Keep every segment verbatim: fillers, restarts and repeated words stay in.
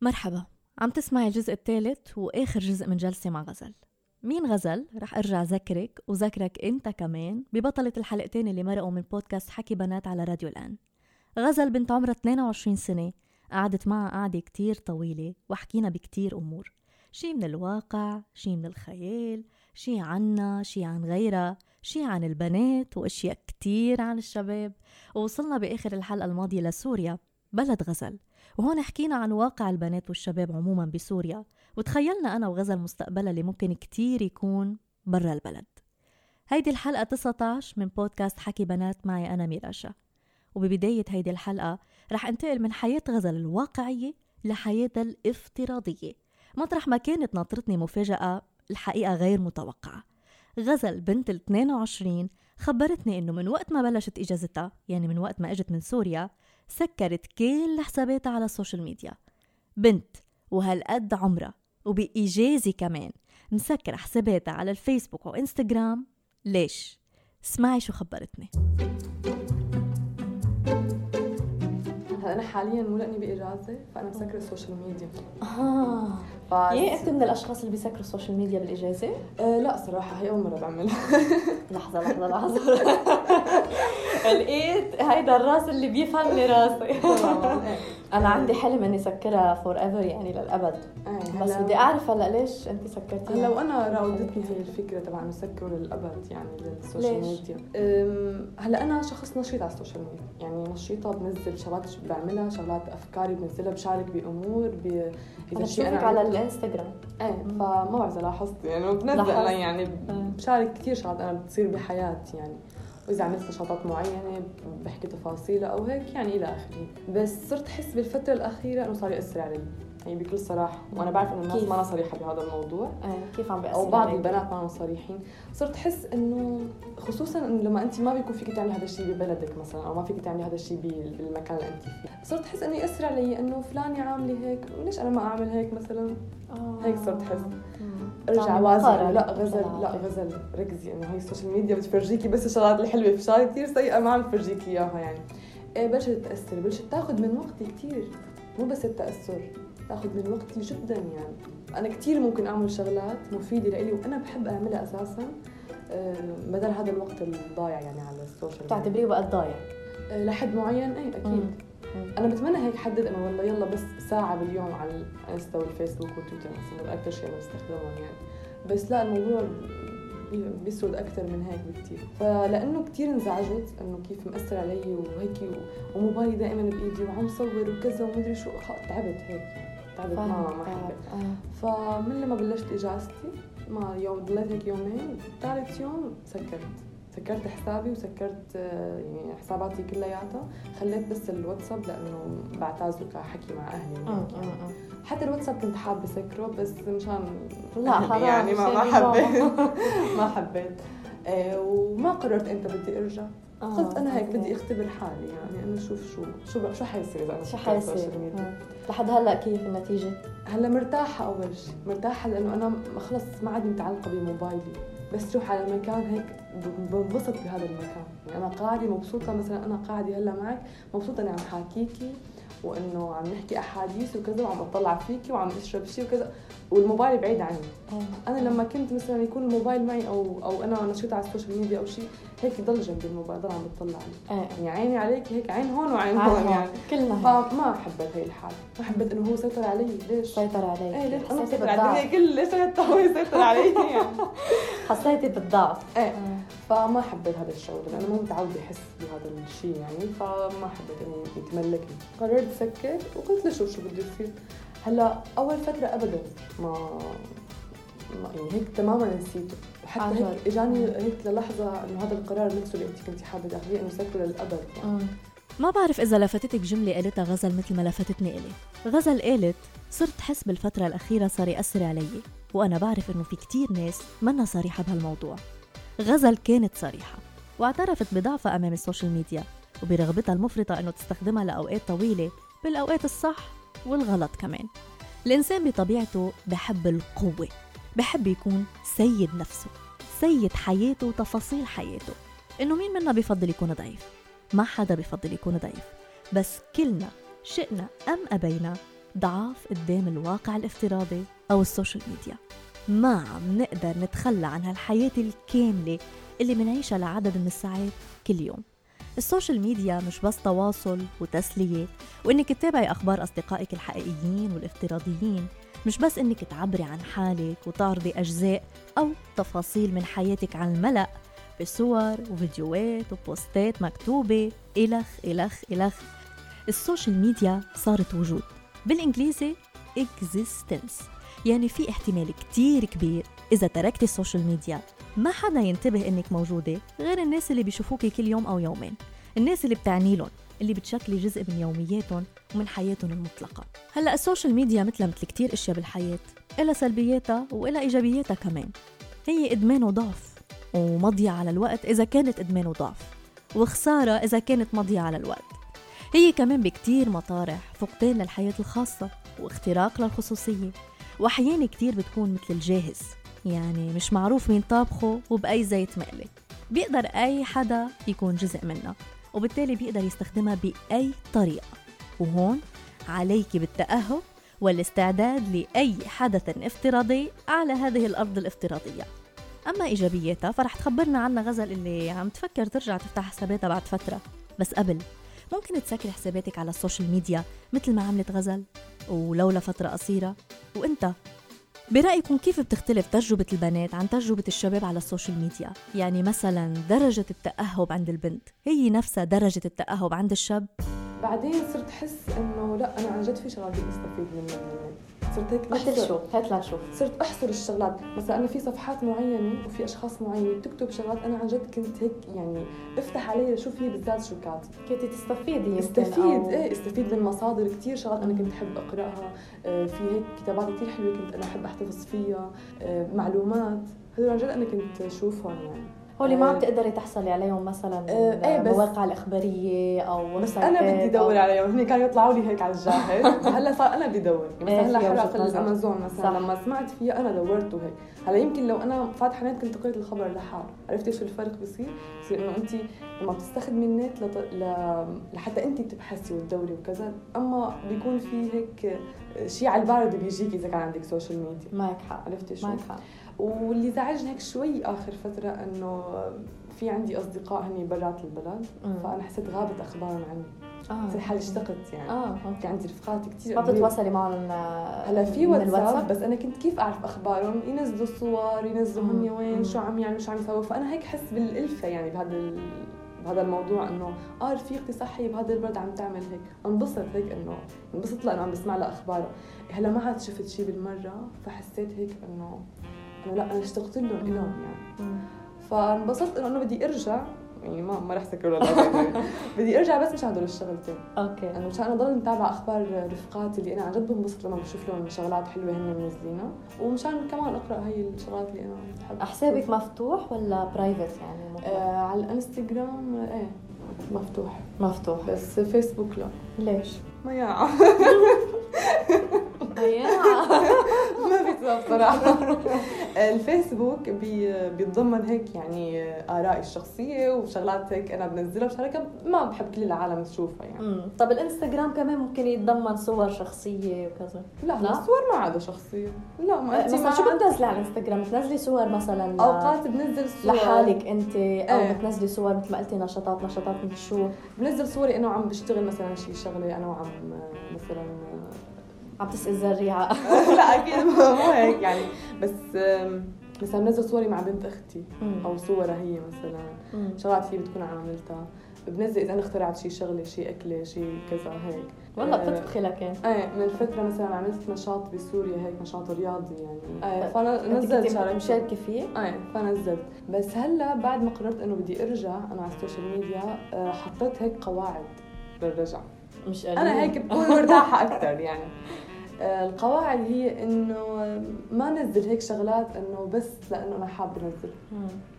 مرحبا، عم تسمعي الجزء الثالث واخر جزء من جلسة مع غزل. مين غزل؟ رح ارجع ذكرك وذكرك انت كمان ببطلة الحلقتين اللي مرقوا من بودكاست حكي بنات على راديو الآن. غزل بنت عمرها اثنين وعشرين سنة، قعدت معها قعدة كتير طويلة وحكينا بكتير امور، شي من الواقع، شي من الخيال، شي عنا، شي عن غيرها، شي عن البنات واشياء كتير عن الشباب. ووصلنا باخر الحلقة الماضية لسوريا، بلد غزل، وهون حكينا عن واقع البنات والشباب عموما بسوريا، وتخيلنا أنا وغزل مستقبلها اللي ممكن كتير يكون برا البلد. هيدي الحلقة تسعة عشر من بودكاست حكي بنات، معي أنا ميراشا. وببداية هيدي الحلقة رح انتقل من حياة غزل الواقعية لحياتها الافتراضية، مطرح ما كانت ناطرتني مفاجأة الحقيقة غير متوقعة. غزل بنت ال اثنين وعشرين خبرتني إنه من وقت ما بلشت إجازتها، يعني من وقت ما إجت من سوريا، سكرت كل حساباتها على السوشال ميديا. بنت وهالقد عمرها وبإجازة كمان مسكرة حساباتها على الفيسبوك وإنستغرام، ليش؟ اسمعي شو خبرتني. أنا حالياً مو لأني بإجازة فأنا مسكرة السوشيال ميديا. آه فعز... يا أنت من الأشخاص اللي بيسكروا السوشيال ميديا بالإجازة؟ آه لا صراحة هي أول مرة بعمل. لحظة لحظة لحظة لقيت هيدا الراس اللي بيفهمني راسي. أنا عندي حلم إني سكرها فور ايفر، يعني للأبد. آه بس بدي أعرف هلا ليش أنت سكرتيها. هلا وأنا راودتني هي الفكرة تبع نسكر للأبد يعني للسوشيال ميديا. هلا أنا شخص نشيط على السوشيال ميديا، يعني نشيطة، بنزل شغلات بعملها، شغلات أفكاري بنزلها، بشارك بأمور ب. إذا شيء أنا على الانستغرام. إيه فما بعرف لاحظت يعني بنزل أنا يعني بشارك كتير شغلات أنا بتصير بحياتي يعني. وإذا عملت نشاطات معينة بحكي تفاصيلها أو هيك يعني إلى آخره. بس صرت أحس بالفترة الأخيرة إنه صار يأثر علي، يعني بكل صراحة، وأنا بعرف إنه الناس ما صريحة بهذا الموضوع. آه. كيف عم بيأثر؟ أو بعض البنات ما صريحين. صرت أحس إنه خصوصاً إنه لما أنت ما بيكون فيك تعملي هذا الشيء ببلدك مثلاً، أو ما فيك تعملي هذا الشيء بالمكان اللي أنت فيه. صرت أحس إنه يأثر علي إنه فلانة عاملة هيك وليش أنا ما أعمل هيك مثلاً. آه. هيك صرت أحس. ارجع وازن لا غزل لا غزل ركزي انه هي السوشيال ميديا بتفرجيكي بس الشغلات الحلوه، في شغلات كثير سيئه ما عم تفرجيكي اياها. يعني ايه بلشت تاثر، بلشت تاخذ من وقتي كثير، مو بس التاثر، تاخذ من وقتي جدا. يعني انا كثير ممكن اعمل شغلات مفيده لإلي وانا بحب اعملها اساسا بدل هذا الوقت الضايع يعني على السوشيال. تعتبريه وقت ضايع لحد معين؟ ايه اكيد. مم. أنا بتمنى هيك حدد أنا والله يلا بس ساعة باليوم على الانستا والفيسبوك وتويتر مثلاً، أكتر شيء أنا بستخدمهم يعني. بس لا، الموضوع بيسود أكتر من هيك بكتير. فلأنه كتير انزعجت إنه كيف مأثر علي وهيك، وموبايلي دائماً بإيدي وعم صور وكذا ومدري شو، تعبت هيك، تعبت ما ما حبيت. فمن لما بلشت إجازتي ما يوم ضليت هيك يومين، ثالث يوم سكرت. سكرت حسابي وسكرت يعني حساباتي كلياتها، خليت بس الواتساب لأنه بعتازله كحكي مع أهلي. آه آه آه. حتى الواتساب كنت حابة سكره بس مشان لا يعني ما, ما حبيت ما حبيت آه وما قررت أنت بدي أرجع. آه قلت أنا هيك بدي أختبر حالي يعني، أنا شوف شو شو شو حيصير إذا أنا شو حيصير. لحد هلا كيف النتيجة؟ هلا مرتاحة، أول شيء مرتاحة لأنه أنا خلص ما عاد متعلقة بموبايلي، بس روح على مكان هيك بنبسط بهذا المكان. يعني أنا قاعدة مبسوطة مثلا، أنا قاعدة هلا معك مبسوطة أنا عم حاكيكي وإنه عم نحكي أحاديث وكذا وعم أطلع فيكي وعم أشرب شيء وكذا والموبايل بعيد عني. أنا لما كنت مثلا يكون الموبايل معي أو أو أنا نشيطة على السوشيال ميديا أو شيء هيك ضل جنبي الموبايل، ضل عم بتطلع عليه يعني عيني عليك هيك، عين هون وعين هون يعني كلنا. فما حبيت هاي الحالة، ما حبيت إنه هو سيطر علي. ليش سيطر علي؟ إيه ليش أنا سيطر علي كل ليش هو يسيطر علي يعني. حسيتي بالضعف. إيه فما حبيت هذا الشعور لأنه مو متعودة أحس بهذا الشيء يعني، فما حبيت إنه يتملكني. قررت سكر وقلت له شوف شو بده يصير. هلا أول فترة أبدا ما, ما يعني هيك تماما نسيته، وحتى هيك إجاني هيك للحظة إنه هذا القرار نفسه اللي أنت كنتي حابة تاخذيه إنه سكره للأبد يعني. ما بعرف إذا لفتتك جملة قالتها غزل مثل ما لفتتني إلي. غزل قالت صرت حس بالفترة الأخيرة صار يأثر علي، وأنا بعرف إنه في كتير ناس منا صريحة بهالموضوع. غزل كانت صريحة واعترفت بضعفها أمام السوشيال ميديا وبرغبتها المفرطة إنه تستخدمها لأوقات طويلة بالأوقات الصح والغلط كمان. الإنسان بطبيعته بحب القوة، بحب يكون سيد نفسه، سيد حياته وتفاصيل حياته. إنه مين منا بفضل يكون ضعيف؟ ما حدا بفضل يكون ضعيف، بس كلنا شئنا أم أبينا ضعاف قدام الواقع الافتراضي أو السوشيال ميديا. ما عم نقدر نتخلى عن هالحياة الكاملة اللي منعيشها لعدد من الساعات كل يوم. السوشيال ميديا مش بس تواصل وتسلية وإنك تتابعي أخبار أصدقائك الحقيقيين والافتراضيين، مش بس إنك تعبري عن حالك وتعرضي أجزاء أو تفاصيل من حياتك على الملأ بصور وفيديوهات وبوستات مكتوبة إلخ إلخ إلخ. السوشيال ميديا صارت وجود، بالإنجليزي existence، يعني في احتمال كتير كبير إذا تركت السوشيال ميديا ما حدا ينتبه إنك موجودة غير الناس اللي بيشوفوك كل يوم أو يومين، الناس اللي بتعني لهم، اللي بتشكل جزء من يومياتهم ومن حياتهم المطلقة. هلأ السوشيال ميديا مثل مثل كتير إشياء بالحياة، إلها سلبياتها وإلها إيجابياتها كمان. هي إدمان وضعف، ومضيع على الوقت إذا كانت إدمان وضعف، وخسارة إذا كانت مضيع على الوقت. هي كمان بكتير مطارح فقدان للحياة الخاصة واختراق للخصوصية، وأحيان كتير بتكون مثل الجاهز، يعني مش معروف مين طابخه وبأي زيت مقلي، بيقدر أي حدا يكون جزء منها، وبالتالي بيقدر يستخدمها بأي طريقة. وهون عليك بالتأهب والاستعداد لأي حدث افتراضي على هذه الأرض الافتراضية. أما إيجابياتها فرح تخبرنا عنها غزل اللي عم تفكر ترجع تفتح حساباتها بعد فترة. بس قبل، ممكن تسكر حساباتك على السوشيال ميديا مثل ما عملت غزل ولو لفترة قصيرة. وإنت برأيكم كيف بتختلف تجربة البنات عن تجربة الشباب على السوشيال ميديا؟ يعني مثلا درجة التأهب عند البنت هي نفسها درجة التأهب عند الشاب؟ بعدين صرت أحس إنه لا، أنا عن جد في شغلات بستفيد منها بالبنات. صرت هيك مثل شو هات لا شوف صرت أحصر الشغلات، مثلا أنا في صفحات معينة وفي أشخاص معينين بتكتب شغلات أنا عن جد كنت هيك يعني أفتح عليها أشوف هي بالذات شو كاتبة، كنت تستفيدي استفيد أو... إيه استفيد من مصادر كتير، شغلات أنا كنت أحب أقرأها، في هيك كتابات كتير حلوة كنت أنا أحب أحتفظ فيها، معلومات هذول عن جد أنا كنت أشوفهم يعني هولي ما عم تقدري تحصلي عليهم مثلا من مواقع الاخباريه او بس انا بدي ادور عليهم، هن كانوا يطلعوا لي هيك على الجاهز. هلا صار انا بدي ادور مثلا هلا حلقه في الامازون مثلا لما سمعت فيها انا دورته هيك. هلا يمكن لو انا فاتحه نت كنت قريت الخبر لحال، عرفتي شو الفرق بصير بصير انه انت لما بتستخدمي النت لط... ل... لحتى انت بتبحثي وتدوري وكذا، اما بيكون في هيك شيء على البارد بيجيك اذا كان عندك سوشيال ميديا. معك حق، عرفتي شو معك حق. واللي زعجني هيك شوي آخر فترة إنه في عندي أصدقاء هني برات البلد، فأنا حسيت غابت أخبارهم عني. آه. في الحال اشتقت يعني. آه. كنت عندي رفقات كتير. ما بتتواصلي معهم. هلا في واتساب بس أنا كنت كيف أعرف أخبارهم؟ ينزلوا صور، ينزلوا هني وين، شو عم يعني شو عم يسووا، فأنا هيك حس بالألفة يعني بهذا ال... بهذا الموضوع إنه آه رفيقتي صحي بهذا البلد عم تعمل هيك، انبسط هيك إنه انبسط لأنه عم بسمع له أخباره. هلا ما عاد شفت شيء بالمرة، فحسيت هيك إنه لا أنا اشتقت لهم إلهم يعني. فانبسطت إنه أنا بدي أرجع يعني ما ما رح سكر ولا بدي أرجع بس مشان هدول الشغلتين. أوكي. أنا مشان أنا ضل متابعة أخبار رفقاتي اللي أنا عن جد بنبسط لما بشوف لهم شغلات حلوة هن منزلينها، ومشان كمان أقرأ هاي الشغلات اللي أنا بحبها. حسابك مفتوح ولا برايفت يعني؟ آه على الانستغرام إيه مفتوح مفتوح بس فيسبوك لا. ليش؟ ما يا ما بيتزا بصراحة. الفيسبوك بيتضمن هيك يعني آرائي الشخصية وشغلات هيك أنا بنزلها بشاركها، ما بحب كل العالم تشوفها يعني. طب الانستغرام كمان ممكن يتضمن صور شخصية وكذا؟ لا الصور ما عادة شخصية. لا ما أنت ما شو بتنزلي على الانستغرام؟ بتنزلي صور مثلا أوقات بنزل صور لحالك أنت، أو ايه. بتنزلي صور مثل ما قلتي نشاطات نشاطات من شو؟ بنزل صوري أنه عم بشتغل مثلا شي شغلة أنا وعم مثلا عم تسقي الزريعة. لا أكيد مو هيك يعني، بس مثلا بنزل صوري مع بنت أختي أو صورها هي مثلا شغلات هي بتكون عاملتها، بنزل إذا أنا اخترعت شي شغلة شي أكلة شي كذا هيك. والله بتطبخي لك يعني؟ إيه من الفترة مثلا عملت نشاط بسوريا هيك نشاط رياضي يعني. إيه فأنا نزلت مشاركة فيه. إيه فنزلت. بس هلا بعد ما قررت إنه بدي أرجع أنا على السوشيال ميديا حطيت هيك قواعد للرجعة. مش أنا هيك بكون مرتاحة أكتر يعني. القواعد هي انه ما ننزل هيك شغلات انه بس لانه انا حابه انزل.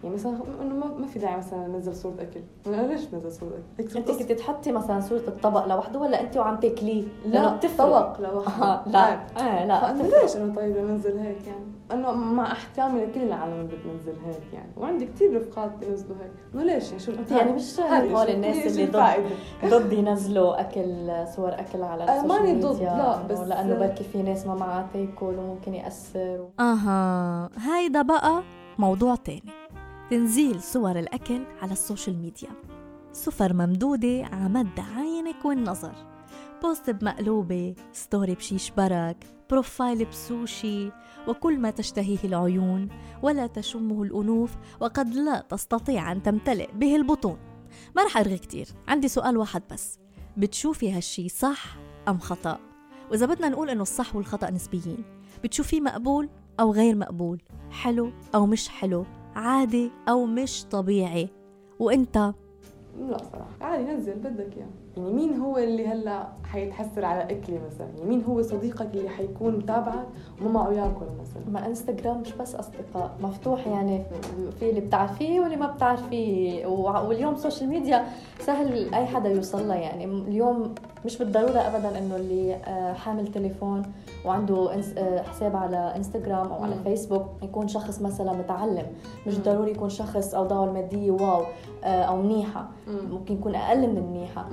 يعني مثلا انه ما في داعي مثلا انزل صوره اكل، انا ليش بنزل صوره اكل؟ انت كنت تحطي مثلا صوره الطبق لوحده ولا انت وعم تاكليه؟ لا الطبق لوحده. آه لا اه لا ليش انا طيبه انزل هيك؟ يعني انه مع احترامي لكل العالم بتنزل هيك يعني، وعندي كثير رفقات بينزلوا هيك، انه ليش يعني شو يعني مش هول الناس اللي ضد ينزلوا اكل صور اكل على السوشيال ميديا. لا بس لانه بركي في ناس ما معها تاكل وممكن يأثر و... اها هيدا بقى موضوع تاني، تنزيل صور الاكل على السوشيال ميديا. صفر ممدودة عمد عينك والنظر، بوست بمقلوبة، ستوري بشيش برك، بروفايل بسوشي، وكل ما تشتهيه العيون ولا تشمه الأنوف وقد لا تستطيع أن تمتلئ به البطون. ما رح أرغي كتير، عندي سؤال واحد بس، بتشوفي هالشي صح أم خطأ؟ وإذا بدنا نقول إنه الصح والخطأ نسبيين، بتشوفيه مقبول أو غير مقبول، حلو أو مش حلو، عادي أو مش طبيعي؟ وإنت؟ لا صراحة عادي، نزل بدك يعني. يعني مين هو اللي هلا حيتحسر على اكلي مثلا؟ يعني مين هو صديقك اللي حيكون متابعك وما معه ياكل مثلا؟ ما انستغرام مش بس اصدقاء، مفتوح يعني، في اللي بتعرفيه واللي ما بتعرفيه. واليوم السوشيال ميديا سهل اي حدا يوصلها، يعني اليوم مش بالضروره ابدا انه اللي حامل تليفون وعنده حساب على انستغرام او على فيسبوك يكون شخص مثلا متعلم، مش ضروري يكون شخص اوضاعه الماديه واو او منيحه، ممكن يكون اقل من منيحه،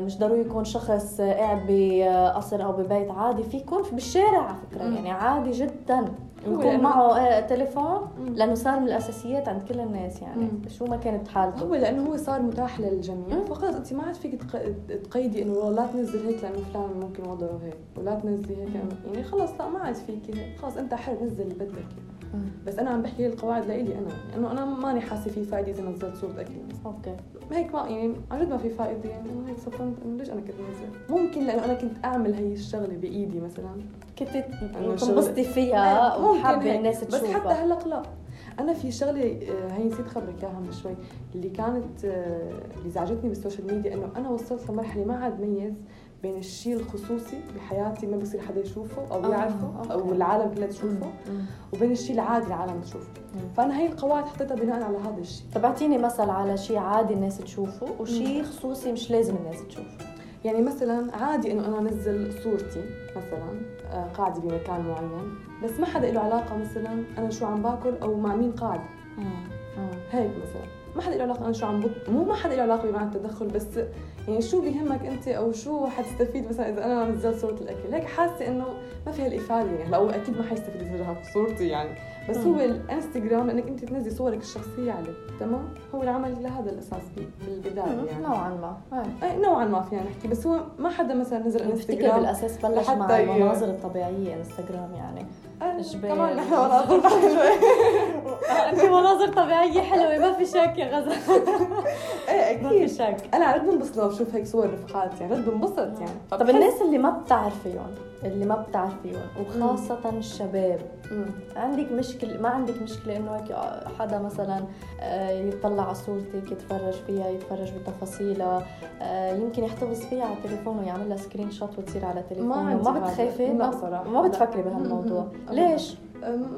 مش ضروري يكون شخص قاعد بقصر أو ببيت، عادي في يكون بالشارع على فكرة. مم. يعني عادي جدا يكون معه تليفون، لأنه صار من الأساسيات عند كل الناس يعني. مم. شو ما كانت حالته، هو لأنه هو صار متاح للجميع، فقط أنت ما عاد فيك تقيدي إنه لا تنزل هيك لأنه فلان ممكن وضعه هيك، ولا تنزلي هيك يعني خلاص، لا ما عاد فيك هيك، خلاص أنت حر نزل اللي بدك. بس أنا عم بحكي القواعد لإلي أنا، إنه أنا ماني حاسة في فائدة إذا نزلت صورة أكل. أوكي. هيك ما يعني عن جد ما في فائدة يعني، هيك صفنت إنه ليش أنا كنت نزل. ممكن لأنه أنا كنت أعمل هاي الشغلة بإيدي مثلا، كنت تنبسطي فيها وحابة الناس تشوفها. بس حتى هلق لا، أنا في شغلة هاي نسيت خبرك إياها من شوي، اللي كانت اللي زعجتني بالسوشيال ميديا، إنه أنا وصلت لمرحلة ما عاد ميز بين الشيء الخصوصي بحياتي ما بصير حدا يشوفه أو يعرفه أو العالم كله تشوفه، وبين الشيء العادي العالم تشوفه. فأنا هاي القواعد حطيتها بناء على هذا الشيء. طب اعطيني مثل على شيء عادي الناس تشوفه وشيء خصوصي مش لازم الناس تشوفه. يعني مثلا عادي إنه أنا نزل صورتي مثلا قاعدة بمكان معين، بس ما حدا له علاقة مثلا أنا شو عم باكل أو مع مين قاعدة هيك مثلا، ما حدا له علاقه انا شو عم بط... مو ما حدا له علاقه مع التدخل، بس يعني شو بيهمك انت او شو حتستفيد مثلا اذا انا نزلت صوره الاكل هيك؟ حاسه انه ما فيها الافاده يعني. هلا هو اكيد ما حيستفيد منها بصورتي يعني، بس مم. هو الانستغرام انك انت تنزلي صورك الشخصيه عليه، تمام، هو العمل لهذا الاساس بالبدايه يعني، نوعا ما اي نوعا ما فينا نحكي. بس هو ما حدا مثلا نزل انستغرام بالاساس بلش مع المناظر الطبيعيه انستغرام يعني الجبال كمان نحن مناظر انت مناظر طبيعيه حلوه ما في شك يا غزل. ايه اكيد شك، انا عاد بنبسط بشوف هيك صور رفقات يعني، عاد بنبسط يعني. طب الناس اللي ما بتعرفيهم اللي ما بتعرفيهم وخاصه الشباب، عندك مشكله ما عندك مشكله انه هيك حدا مثلا يطلع على صورتك يتفرج فيها، يتفرج بتفاصيلها، يمكن يحتفظ فيها على تليفونه ويعمل لها سكرين شوت وتصير على تليفونه؟ ما بتخافي؟ ما بصراحه ما بتفكري بهالموضوع. ليش؟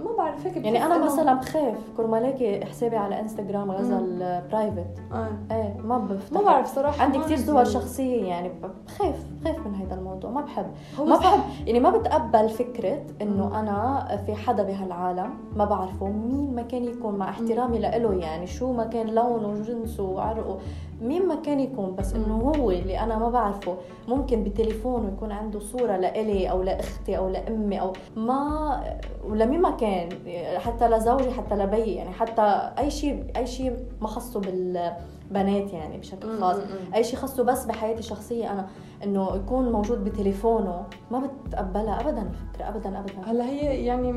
ما بعرف هيك يعني. انا مثلا بخاف كرمالك حسابي على انستغرام غزل برايفت، اه ايه ما بفتح، ما بعرف صراحه، عندي كثير صور شخصيه يعني، بخاف بخاف من هذا الموضوع، ما بحب ما بحب يعني، ما بتقبل فكره انه انا في حدا بهالعالم ما بعرفه، مين ما كان يكون، مع احترامي له يعني، شو ما كان لونه وجنسه وعرقه، مين ما كان يكون، بس انه هو اللي انا ما بعرفه ممكن بتليفونه يكون عنده صوره لإلي او لاختي او لامي او ما ولا مين ما كان، حتى لزوجي حتى لبي يعني، حتى اي شيء اي شيء ما خصه بالبنات يعني بشكل خاص، اي شيء خصه بس بحياتي الشخصيه انا، انه يكون موجود بتليفونه، ما بتقبلها ابدا الفكره ابدا ابدا. هلا هي يعني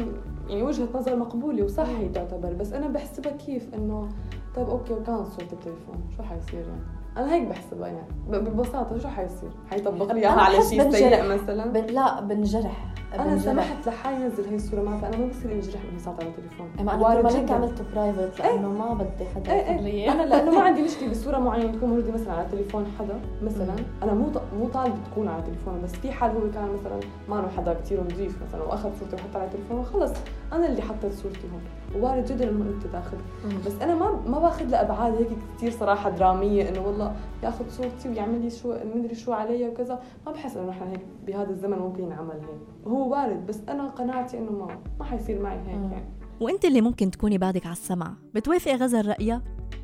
يعني وجهه نظر مقبوله وصحي تعتبر، بس انا بحسبها كيف انه طيب اوكي وكان صورة التليفون شو حيصير يعني؟ انا هيك بحسبها يعني ببساطه، شو حيصير؟ حيطبق لي اياها على شيء سيء مثلا؟ لا بنجرح انا سمحت لحالي انزل هي الصوره معك، انا ما بصير انجرح اني صارت على التليفون. انا كمان عملته برايفت لانه ما بدي حدا يقول لي انا، لانه ما عندي مشكله بصوره معينه تكون موجوده مثلا على تليفون حدا مثلا. انا مو مو طالبه تكون على تليفونه، بس في حال هو كان مثلا ما له حدا كثير نظيف مثلا واخذ صورته وحطها على تليفونه، خلص انا اللي حطيت صورتي هون، وارد جدا انه انت تاخذ. بس انا ما ما باخذ لابعاد هيك كثير صراحه دراميه، انه والله ياخذ صورتي ويعمل لي شو مدري شو علي وكذا. ما بحس انه نحن هيك بهذا الزمن ممكن نعمل هيك، هو وارد، بس انا قناعتي انه ما ما حيصير معي هيك يعني. وانت اللي ممكن تكوني بعدك على السمع. بتوافقي غزل رايها؟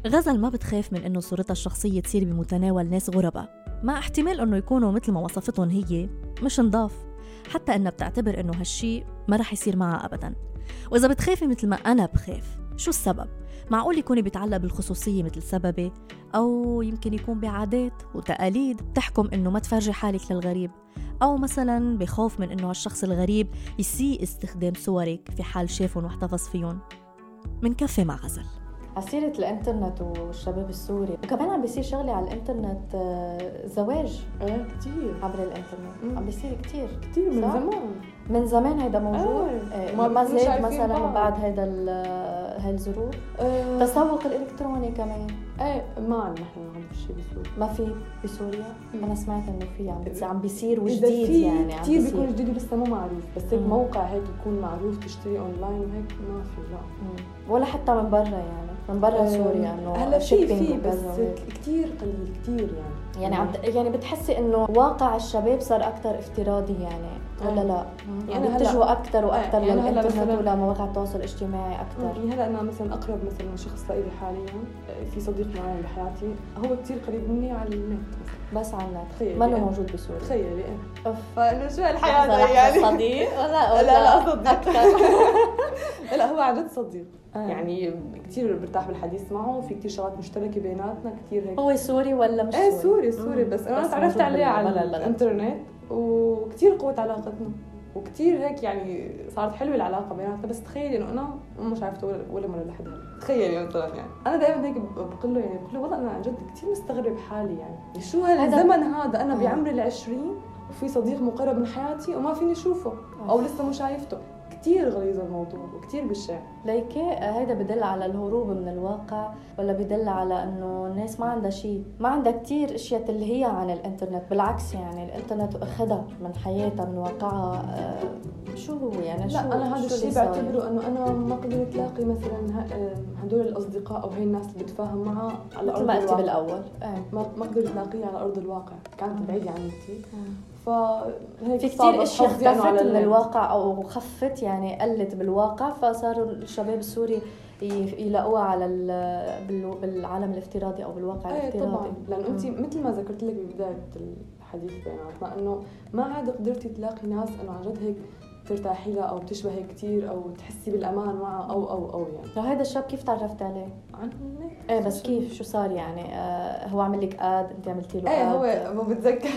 غزل ما بتخاف من انه صورتها الشخصيه تصير بمتناول ناس غرباء، مع احتمال انه يكونوا مثل ما وصفتهم هي مش نضاف، حتى انها بتعتبر انه هالشي ما رح يصير معها ابدا. واذا بتخافي مثل ما انا بخاف، شو السبب؟ معقول يكون بيتعلق بالخصوصيه مثل سببي، او يمكن يكون بعادات وتقاليد بتحكم انه ما تفرجي حالك للغريب، او مثلا بخوف من انه هالشخص الغريب يسيء استخدام صورك في حال شافهم واحتفظ فيهم. من كفي مع غزل. عصيرة الانترنت والشباب السوري، وكمان عم بيصير شغلي على الانترنت زواج اه كتير عبر الانترنت، عم بيصير كتير كتير من زمان من زمان هيدا موجود. آه. ما, ما زاد مثلا بعد هيدا هاي الظروف. آه. تسوق الالكتروني كمان ايه ما عندنا نحن ما عندنا شيء بسوريا، ما في بسوريا. مم. انا سمعت انه في عم بتصير عم بيصير وجديد، يعني عم بيصير بيكون جديد لسه مو معروف، بس هيك موقع هيك يكون معروف تشتري اونلاين وهيك ما في. لا مم. ولا حتى من برا، يعني من برا سوريا انه هلا في في بس كثير قليل كثير يعني يعني عم يعني بتحسي انه واقع الشباب صار اكثر افتراضي يعني ولا لا؟ يعني بتجوا اكثر واكثر للانترنت ولمواقع التواصل الاجتماعي اكثر. هلا انا مثلا اقرب مثلا شخص لي حاليا في صديق معي بحياتي هو كثير قريب مني على النت، بس على النت ما له موجود بسوريا. تخيلي انا فانه شو هالحياه يعني صديق ولا لا صديق اكثر. لا هو عن صديق يعني كثير برتاح بالحديث معه، في كثير شغلات مشتركه بيناتنا كثير هيك. هو سوري ولا مش سوري؟ سوري سوري بس انا تعرفت عليه على الانترنت وكثير قوت علاقتنا وكتير هيك يعني صارت حلوة العلاقة بيناتنا. بس تخيلي انه انا مش عارفة ولا ولا من لحد هلا. تخيلي مثلا يعني انا دائما هيك بقول له يعني بقول له والله انا عن جد كثير مستغرب حالي، يعني شو هالزمن هذا انا بعمر العشرين وفي صديق مقرب من حياتي وما فيني اشوفه او لسه مو شايفته. كتير غليظ الموضوع وكتير بالشع. ليكي هيدا بدل على الهروب من الواقع، ولا بدل على انه الناس ما عندها شيء، ما عندها كتير اشياء اللي هي عن الانترنت؟ بالعكس يعني الانترنت اخذها من حياتها من واقعها. آه شو هو يعني شو؟ لا انا هذا الشيء بعتبره انه انا ما قدرت الاقي مثلا هدول الاصدقاء او هي الناس اللي بتفاهم معها على ارض الواقع بالاول. آه. ما ما قدرت الاقيها على ارض الواقع، كانت بعيدة عني كثير. ف في كثير اشياء اختفت من الواقع او خفت يعني قلت بالواقع، فصاروا الشباب السوري يلاقوها على بالعالم الافتراضي او بالواقع الافتراضي. طبعا لان انت مثل ما ذكرت لك ببدايه الحديث بيناتنا انه ما عاد قدرتي تلاقي ناس انه عن جد هيك ترتاحي لها او تشبهي كثير او تحسي بالامان معها او او او يعني. طب هذا الشاب كيف تعرفت عليه؟ عنه ايه بس كيف شو صار يعني؟ آه هو عمل لك اد انت عملتي له اد؟ ايه هو ما بتذكر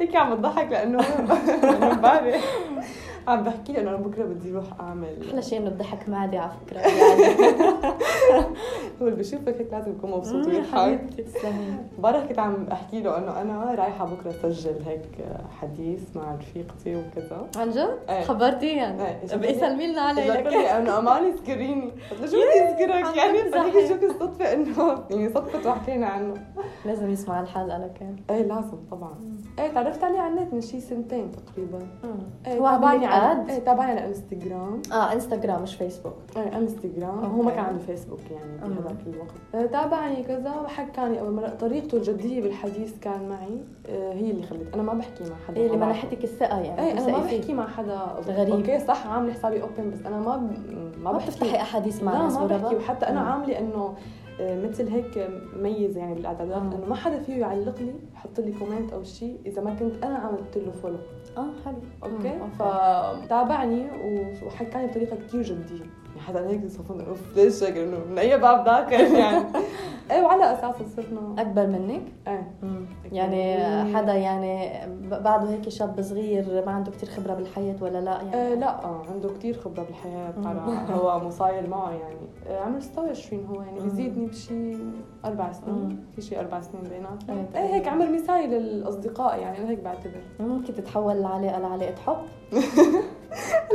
هيك عم بضحك لانه امبارح عم بحكي له انه بكره بدي اروح اعمل احلى شيء انه الضحك معدي على فكره يعني. هو اللي بشوفك هيك لازم يكون مبسوط ويضحك. امبارح كنت عم احكي له انه انا رايحه بكره اسجل هيك حديث مع رفيقتي وكذا. عن جد خبرتي يعني بقي سلمي لنا على لك انه اماني سكريني. قلت شو بدي اسكرك يعني؟ بدي اشوف الصدفه انه يعني صدفه وحكينا عنه. لازم يسمع الحلقه لكان ايه لازم طبعا. ايه تعرفت عليه على النت من شي سنتين تقريبا. هو تابعني على تابعني على الانستغرام. اه انستغرام مش فيسبوك. ايه انستغرام، هو ما كان عنده فيسبوك يعني بهذاك الوقت. تابعني كذا وحكاني اول مره. طريقته الجديه بالحديث كان معي هي اللي خلت انا ما بحكي مع حدا، هي اللي منحتك الثقه يعني. ايه انا ما بحكي مع حدا غريب. اوكي صح عامله حسابي اوبن، بس انا ما ما بفتحي احاديث مع ناس غريبه. وحتى انا عامله انه مثل هيك مميزه يعني بالاعدادات انه ما حدا فيه يعلق لي يحط لي كومنت او شيء اذا ما كنت انا عملت له فولو. اه حلو اوكي. فتابعني وحكاني بطريقه كثير جديه، حدا هيك صفن اوف ليش هيك انه من اي باب داخل يعني. ايه وعلى اساسه صرنا اكبر منك؟ ايه يعني حدا يعني بعده هيك شاب صغير ما عنده كتير خبره بالحياه ولا لا يعني؟ آه لا آه عنده كتير خبره بالحياه على هو مصايل معه يعني عمره ستة وعشرين هو يعني بيزيدني بشي اربع سنين في شي اربع سنين بيناتنا ايه هيك عمر مثالي للاصدقاء يعني انا هيك بعتبر. ممكن تتحول العلاقه لعلاقه حب؟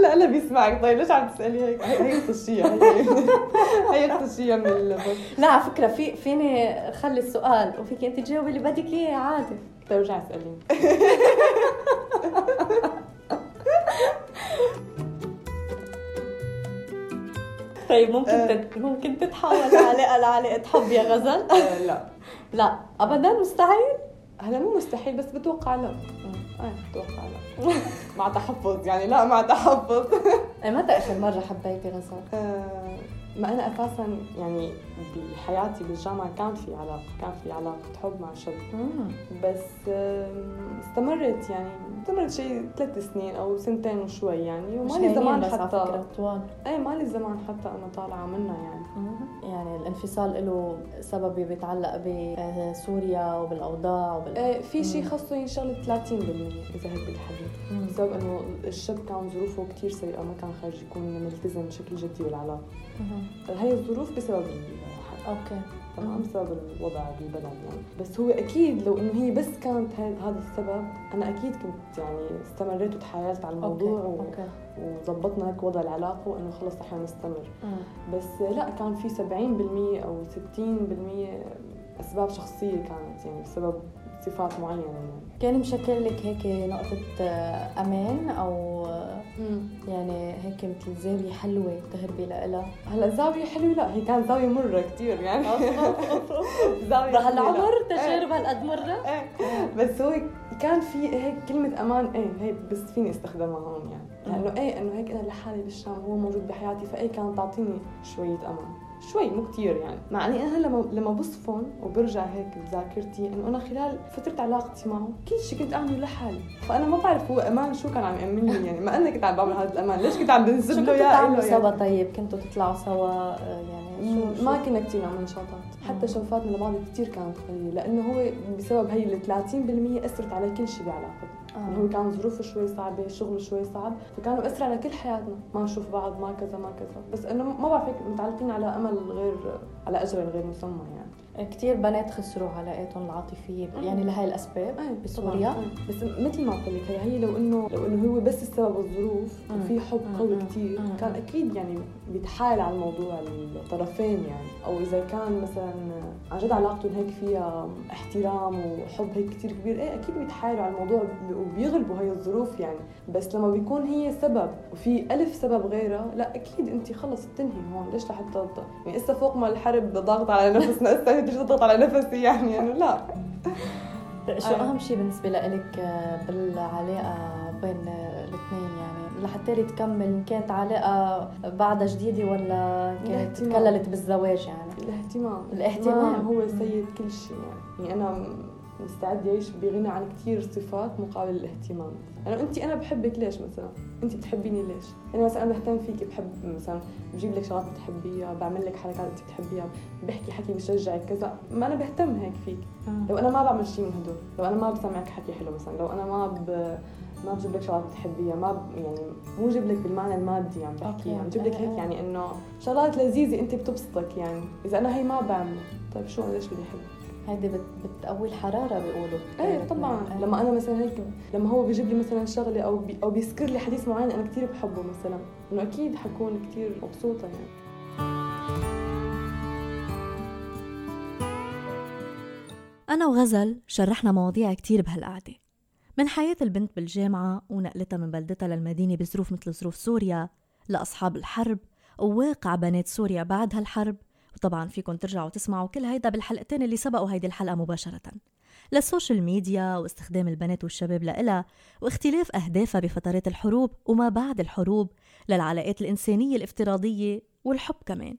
لا لا بيسمعك. طيب ليش عم تسالي هيك؟ هي الطشيه هي الطشيه من البوست. لا على فكره في فيني خلي السؤال وفيك انت تجاوبي اللي بدك اياه عادي. ترجع اساليني. طيب ممكن ممكن تتحول علاقه لعلاقه حب يا غزل؟ لا لا ابدا مستحيل. هلا مو مستحيل بس بتوقع لا. اه بتوقع لا مع تحفظ يعني. لا مع تحفظ. متى اخر مره حبيتي غزل؟ آه ما انا اساسا يعني بحياتي بالجامعه كان في علاقه كان في علاقه حب مع شب بس آه استمرت يعني استمرت شيء ثلاث سنين او سنتين وشوي يعني وما لي زمان حتى طوال اي ما لي زمان حتى انا طالعه منها يعني. يعني الانفصال له سببي بيتعلق بسوريا وبالاوضاع وبال في شيء خاصه ينشغل ثلاثين بالمية اذا هيك بالحديث بسبب انه الشاب كان ظروفه كثير سيئه ما كان خارج يكون ملتزم بشكل جدي بالعلاقه. هاي الظروف بسبب اوكي تمام بسبب الوضع بالبلد يعني. بس هو اكيد لو انه هي بس كانت هذا السبب انا اكيد كنت يعني استمريت وتحايلت على الموضوع أوكي. و... أوكي. وضبطنا هيك وضع العلاقه وانه خلص رح نستمر. بس لا كان في سبعين بالمية او ستين بالمية اسباب شخصيه كانت يعني بسبب صفات معينه يعني. كان مشكل لك هيك نقطه امان او يعني هيك مثل زاويه حلوه تهربي لها؟ هلا زاويه حلوه لا هي كانت زاويه مره كتير يعني زاويه هالعمر تجارب هالقد مره بس هو كان في هيك كلمه امان ايه هي بس فيني استخدمها هون يعني لانه ايه انه هيك انا لحالي بالشام هو موجود بحياتي فاي كانت تعطيني شويه امان شوي مو كتير يعني. مع اني انا لما لما بصفن وبرجع هيك بذاكرتي انه انا خلال فتره علاقتي معه كل شيء كنت اعمله لحالي فانا ما بعرف هو امان شو كان عم يامن لي يعني. ما انا كنت عم بعمل هذا الامان ليش كنت عم بنسب له اياه؟ كنتوا تعملوا سوا؟ طيب كنتوا تطلعوا سوا يعني شو؟ ما كنا كتير نعمل نشاطات حتى شوفاتنا لبعض كتير كانت قليله لانه هو بسبب هي ال ثلاثين بالمية اثرت على كل شيء بعلاقتنا. هو كان ظروفه شوي صعبه شغله شوي صعب فكانوا أسرع على كل حياتنا ما نشوف بعض ما كذا ما كذا بس انه ما بعرف هيك متعلقين على امل غير على اجر غير مسمى يعني. كثير بنات خسروا علاقاتهم العاطفيه يعني لهي الاسباب بسوريا. بس مثل ما قلت لك هي لو انه لو انه هو بس السبب والظروف وفي حب قوي كثير كان اكيد يعني بيتحايل على الموضوع الطرفين يعني. او اذا كان مثلا عن جد علاقتهم هيك فيها احترام وحب هيك كثير كبير ايه اكيد بيتحايلوا على الموضوع بيغلبوا هاي الظروف يعني. بس لما بيكون هي سبب وفي ألف سبب غيره لا أكيد أنت خلص تنهي هون ليش لحد تضغط يعني إسا فوق ما الحرب ضغط على نفسنا إسا بدي أضغط على نفسي يعني يعني لا. شو أهم شيء بالنسبة لك بالعلاقة بين الاثنين يعني لحتى تكمل كانت علاقة بعدها جديدة ولا كانت تكللت بالزواج يعني؟ الاهتمام الاهتمام هو سيد كل شيء يعني. أنا مستعد يعيش بغنى عن كتير صفات مقابل الاهتمام. أنا أنتي أنا بحبك ليش مثلا؟ أنتي بتحبيني ليش؟ أنا مثلا بهتم فيكي بحب مثلا بجيب لك شغلات بتحبيها بعمل لك حركات أنتي بتحبيها بحكي حكي بشجعك كذا ما أنا بهتم هيك فيك. لو أنا ما بعمل شيء من هدول لو أنا ما بسمعك حكي حلو مثلا لو أنا ما ب ما بجيب لك شغلات بتحبيها ما ب... يعني مو جيب لك بالمعنى المادي عم بحكي عم جيب لك هيك يعني إنه شغلات لذيذة أنتي بتبسطك يعني. إذا أنا هي ما بعمل طيب شو ليش بدي أحبك؟ هيدي بتقوي الحراره بيقولوا. ايه طبعا أيه. لما انا مثلا هيك لما هو بيجيب لي مثلا شغله او بي او بيذكر لي حديث معين انا كتير بحبه مثلا انه اكيد حكون كتير مبسوطه يعني. انا وغزل شرحنا مواضيع كتير بهالقعده من حياه البنت بالجامعه ونقلتها من بلدتها للمدينه بظروف مثل ظروف سوريا لاصحاب الحرب وواقع بنات سوريا بعد هالحرب. وطبعاً فيكم ترجعوا تسمعوا كل هيدا بالحلقتين اللي سبقوا هيدي الحلقة مباشرة. للسوشيال ميديا واستخدام البنات والشباب لإلها واختلاف أهدافها بفترات الحروب وما بعد الحروب للعلاقات الإنسانية الافتراضية والحب كمان.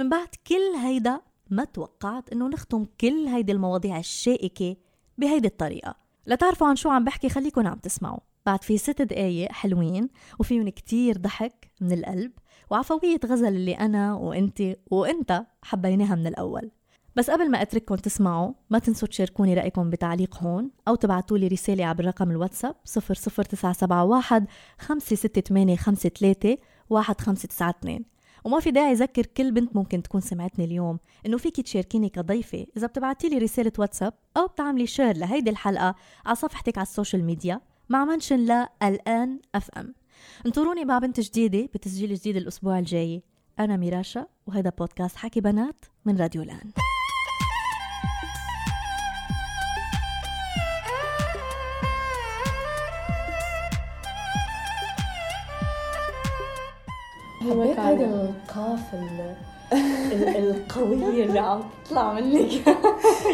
من بعد كل هيدا ما توقعت إنه نختم كل هيدي المواضيع الشائكة بهيدي الطريقة. لتعرفوا عن شو عم بحكي خليكم عم تسمعوا بعد في ست دقايق حلوين وفيهم كتير ضحك من القلب وعفوية غزل اللي أنا وإنتي وإنت حبيناها من الأول. بس قبل ما أترككم تسمعوا، ما تنسوا تشاركوني رأيكم بتعليق هون أو تبعتولي رسالة عبر رقم الواتساب صفر صفر تسعة سبعة واحد خمسة ستة ثمانية خمسة ثلاثة واحد خمسة تسعة اثنين. وما في داعي أذكر كل بنت ممكن تكون سمعتني اليوم إنه فيكي تشاركيني كضيفة إذا بتبعتيلي رسالة واتساب أو بتعملي شير لهيدي الحلقة على صفحتك على السوشيال ميديا مع منشن لا الآن أف أم. انطروني مع بنت جديدة بتسجيل جديد الأسبوع الجاي. أنا ميراشا وهذا بودكاست حكي بنات من راديو الآن. حبيت هيدا القاف القوية اللي عم تطلع منك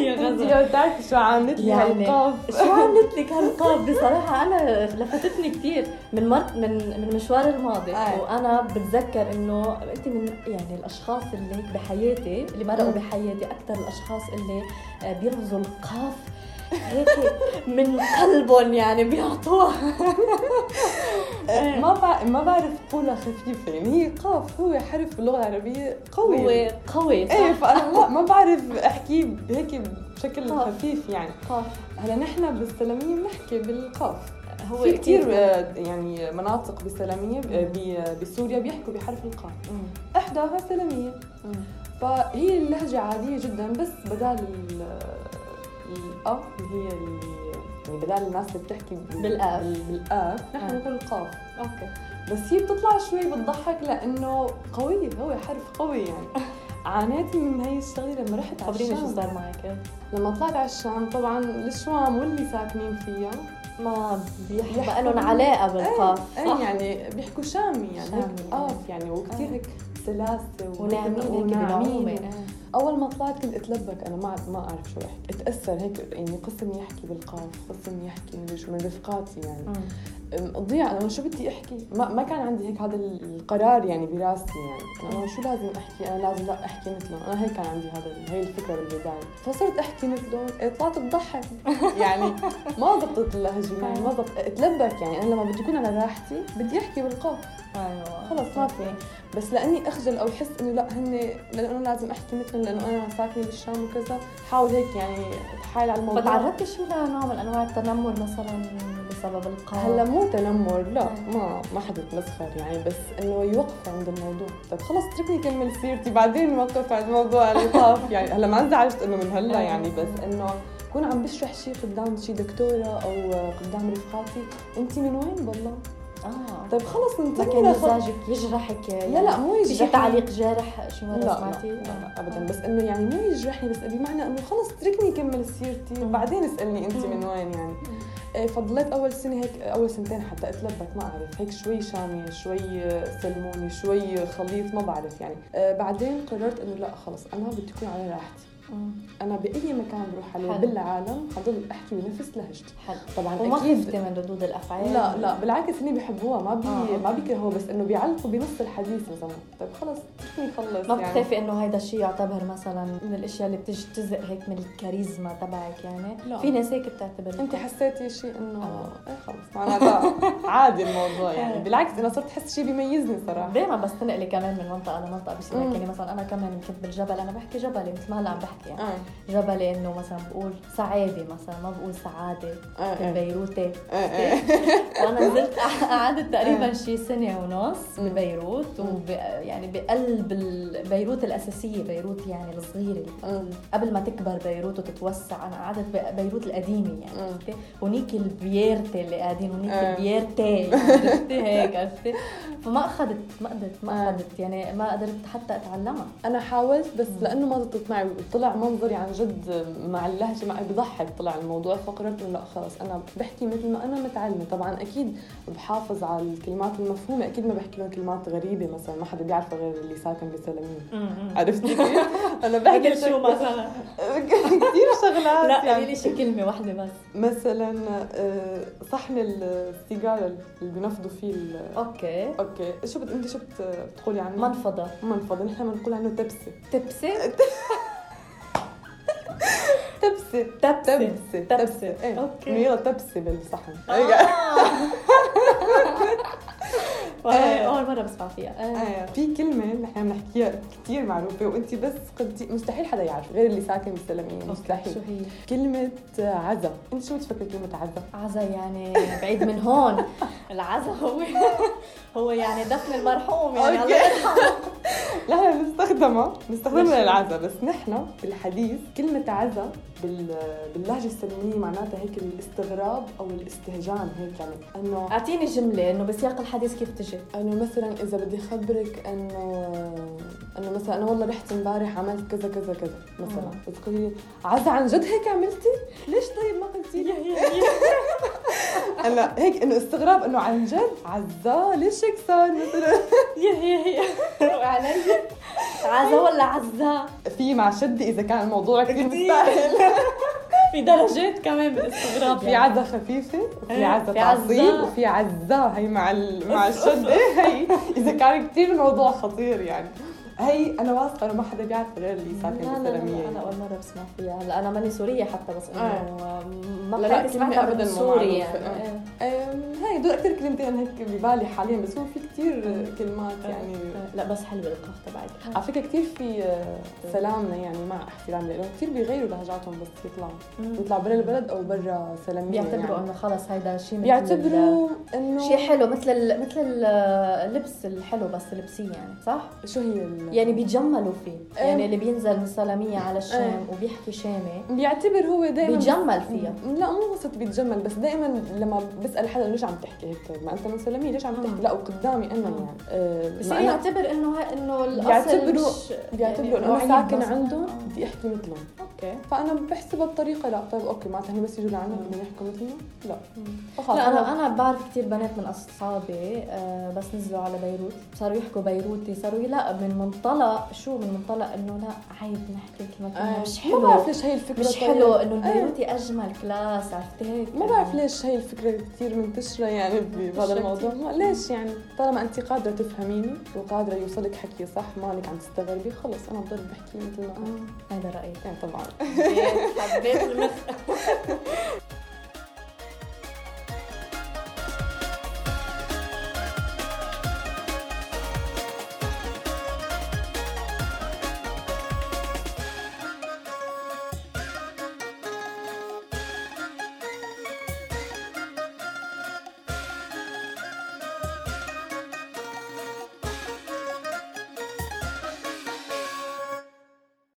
يا غزل. انت لو تعرفي شو عملت لي هالقاف، شو عملت لك هالقاف بصراحة. أنا لفتتني كتير من من من مشوار الماضي، وأنا بتذكر إنه أنت من يعني الأشخاص اللي هيك بحياتي اللي مرقوا بحياتي أكتر الأشخاص اللي بيغزوا القاف هيك من قلبهم، يعني بيعطوها ما بع... ما بعرف قولها خفيفة، يعني هي قاف هو حرف باللغة العربية قوي قوي صح؟ ايه، فأنا لا ما بعرف أحكي بهيك بشكل قاف. خفيف يعني قاف. هلا نحن بالسلمية بنحكي بالقاف، هو في كتير يعني مناطق بالسلمية بسوريا بيحكوا بحرف القاف، إحداها سلمية، فهي اللهجة عادية جدا بس بدال ال الأف هي اللي يعني بدال الناس اللي بتحكي بالأف بالأف نحن نقول القاف. أوكي، بس هي بتطلع شوي بتضحك لأنه قوي، هو حرف قوي يعني. عانيت من هاي الشغلة لما رحت على الشام. خبريني شو صار معك لما طلعت على الشام؟ طبعاً الشوام واللي ساكنين فيها ما بيحكوا لهم علاقة بالقاف، ايه يعني بيحكوا شامي يعني قاف يعني، وكتير هيك سلاسة وناعمين. أول ما طلعت كنت أتلبك، أنا ما ما أعرف شو أحكي، أتأثر هيك يعني، قسم يحكي بالقاف، قسم يحكي من رفقاتي يعني م. أضيع أنا شو بدي أحكي، ما ما كان عندي هيك هذا القرار يعني براسي يعني أنا شو لازم أحكي، أنا لازم لا أحكي مثلهم، أنا هيك كان عندي هذا هي الفكرة بالبداية، فصرت أحكي مثلهم، طلعت بضحك يعني ما ضبطت اللهجة معي، ما ضبط أتلبك يعني. أنا لما بدي أكون على راحتي بدي أحكي بالقاف، ايوه خلص ما في، بس لاني اخجل او احس انه لا هن لانه انا لازم احكي مثلهم لانه انا ساكنه بالشام وكذا، حاول هيك يعني اتحايل على الموضوع. فتعرضتي شو لنوع من انواع التنمر مثلا بسبب القاف؟ هلا مو تنمر لا، ما ما حدا تمسخر يعني، بس انه يوقف عند الموضوع. طب خلص اتركني كمل سيرتي بعدين نوقف عند موضوع القاف يعني. هلا ما انزعجت انه من هلا يعني، بس انه كون عم بشرح شيء قدام شي دكتوره او قدام رفقاتي، انت من وين بالله؟ آه. طيب خلص انتقل مزاجك يجرحك يعني. لا لا مو يجرحني تعليق جارح شو ما سمعتي لا, لا ابدا، بس انه يعني مو يجرحني، بس بمعنى انه خلص اتركني كمل سيرتي وبعدين اسالني انت من وين يعني. فضلت اول سنه هيك اول سنتين حتى اتلبك، ما اعرف هيك شوي شاميه شوي سلموني شوي خليط ما بعرف يعني. بعدين قررت انه لا خلص انا بدي اكون على راحتي، انا باي مكان بروح عليه بالعالم حضل احكي بنفس لهجتي. طبعا اكيد خفت من ردود الافعال، لا لا بالعكس هني بيحبوها ما بي آه. ما بيكرهوها، بس انه بيعلقوا بنص الحديث مثلا. طيب خلص خليني خلص ما يعني. بتخافي انه هذا الشيء يعتبر مثلا من الاشياء اللي بتجتزئ هيك من الكاريزما تبعك يعني؟ لا. في ناس هيك بتعتبر. انت حسيتي شيء انه آه. ايه خلص معناتها عادي الموضوع يعني. بالعكس انا صرت احس شيء بيميزني صراحه، دائما بستنقلي كمان من منطقه لمنطقه بشي يعني. مثلا انا كمان كنت بالجبل، انا بحكي جبلي مثل ما هلا عم بحكي يعني. آه. جبلي انه مثلا بقول سعاده مثلا، ما بقول سعاده ببيروتي. آه. آه. وانا نزلت قعدت تقريبا آه. شي سنه ونص ببيروت، وب يعني بقلب بيروت الاساسيه، بيروت يعني الصغيره آه. قبل ما تكبر بيروت وتتوسع. انا قعدت ببيروت القديمه يعني آه. هونيك البييرتي اللي قاعدين هونيك آه. البييرتي شفتي هيك عرفتي، فما اخذت ما قدرت ما اخذت يعني ما قدرت حتى اتعلمها. انا حاولت بس لانه ما ضبطت معي، طلع منظري عن جد مع اللهجة معي بضحك، طلع الموضوع فقررت إنه لا خلاص أنا بحكي مثل ما أنا متعلمة. طبعاً أكيد بحافظ على الكلمات المفهومة، أكيد ما بحكي لهم كلمات غريبة مثلاً ما حدا بيعرفها غير اللي ساكن بسلمية عرفتي كيف؟ أنا بحكي شو مثلاً كتير شغلات يعني. لا قولي شي كلمة واحدة بس مثلاً صحن السيجارة اللي بنفضوا فيه. أوكي أوكي شو بت أنت شو بتقولي عنه؟ منفضة. منفضة نحن بنقول عنه تبسة. تبسة تبسة تبسة تبسة تبسة ميرا تبسة بالصحن. ايه اول مره بسمع فيها. ايه في كلمه اللي احنا بنحكيها كثير معروفه وانت بس قد مستحيل حدا يعرف غير اللي ساكن بالسلميه، مستحيل. شو هي كلمه عزا؟ انت شو بتفكري كلمه عزا؟ عزا يعني بعيد من هون. العزا هو هو يعني دفن المرحوم يعني الله يرحمه. لا بنستخدمها بنستخدمها للعزا، بس نحن بالحديث كلمه عزا باللهجه السلميه معناتها هيك الاستغراب او الاستهجان، هيك يعني انه اعطيني جمله انه بسياق الحديث كيف تجي. انه مثلا اذا بدي خبرك انه انه مثلا انا والله رحت امبارح عملت كذا كذا كذا مثلا، بتقولي عزا عن جد هيك عملتي؟ ليش طيب ما قلتي لي؟ انا هيك انه استغراب انه عن جد عزا ليش هيك صار مثلا. يا هي هي روح علي عزا ولا عزا في مع شدي اذا كان الموضوع كثير مستاهل. في درجات كمان بالاستغراب، في عزة خفيفة وفي عزة تعصيب وفي عزة هي مع مع الشدة. هي إذا كان كتير الموضوع خطير يعني. هي أنا واثقة إنه ما حدا بيعرف غير اللي ساكن بالسلمية. أنا أول مرة بسمع فيها، هلا أنا ماني سورية حتى، بس إنه ما بحكي سمعتها أبدا سورية يعني. هاي دول أكتر كلمتين هيك ببالي حاليا، بس هو في كتير كلمات يعني. لا بس حلوة القهوة تبعك على فكرة. كتير في سلامنا يعني مع احترام لهم كتير بيغيروا لهجاتهم بس يطلعوا يطلع برا البلد أو برا سلمية، بيعتبروا يعني. إنه خلص هيدا شيء، بيعتبروا إنه شيء حلو مثل مثل اللبس الحلو بس لبسية يعني. صح شو هي يعني بيتجملوا فيه يعني اللي بينزل من السلمية على الشام وبيحكي شامي بيعتبر هو دائما بيتجمل فيها. لا مو قصة بيتجمل، بس دائما لما بسأل حدا ليش عم تحكي هيك، ما انت من سلمية ليش عم تحكي؟ لا وقدامي انا يعني أه بس انا اعتبر انه انه الاصل بيعتبروا انه ساكن عندهم بدي احكي مثلهم. اوكي فانا بحسب الطريقه. لا طيب اوكي ما تهني بس يجوا لعنا بدنا نحكي مثلهم. لا خلص لا انا انا بعرف كثير بنات من اصحابي أه بس نزلوا على بيروت صاروا يحكوا بيروتي، صاروا لا من منطلق شو من منطلق انه لا عيب نحكي كلمه آه. مش حلو، ما بعرف ليش هي الفكره مش طيب. حلو انه البيروتي آه. اجمل كلاس، عرفت هيك؟ ما بعرف ليش هي الفكره كثير منتشره يعني بهذا الموضوع. ما ليش يعني طالما انت قادره تفهميني وقادره يوصلك حكي صح مالك عم تستغربي خلص انا بضل بحكي مثل ما هذا آه. رايي يعني طبعا. حبيت المسألة.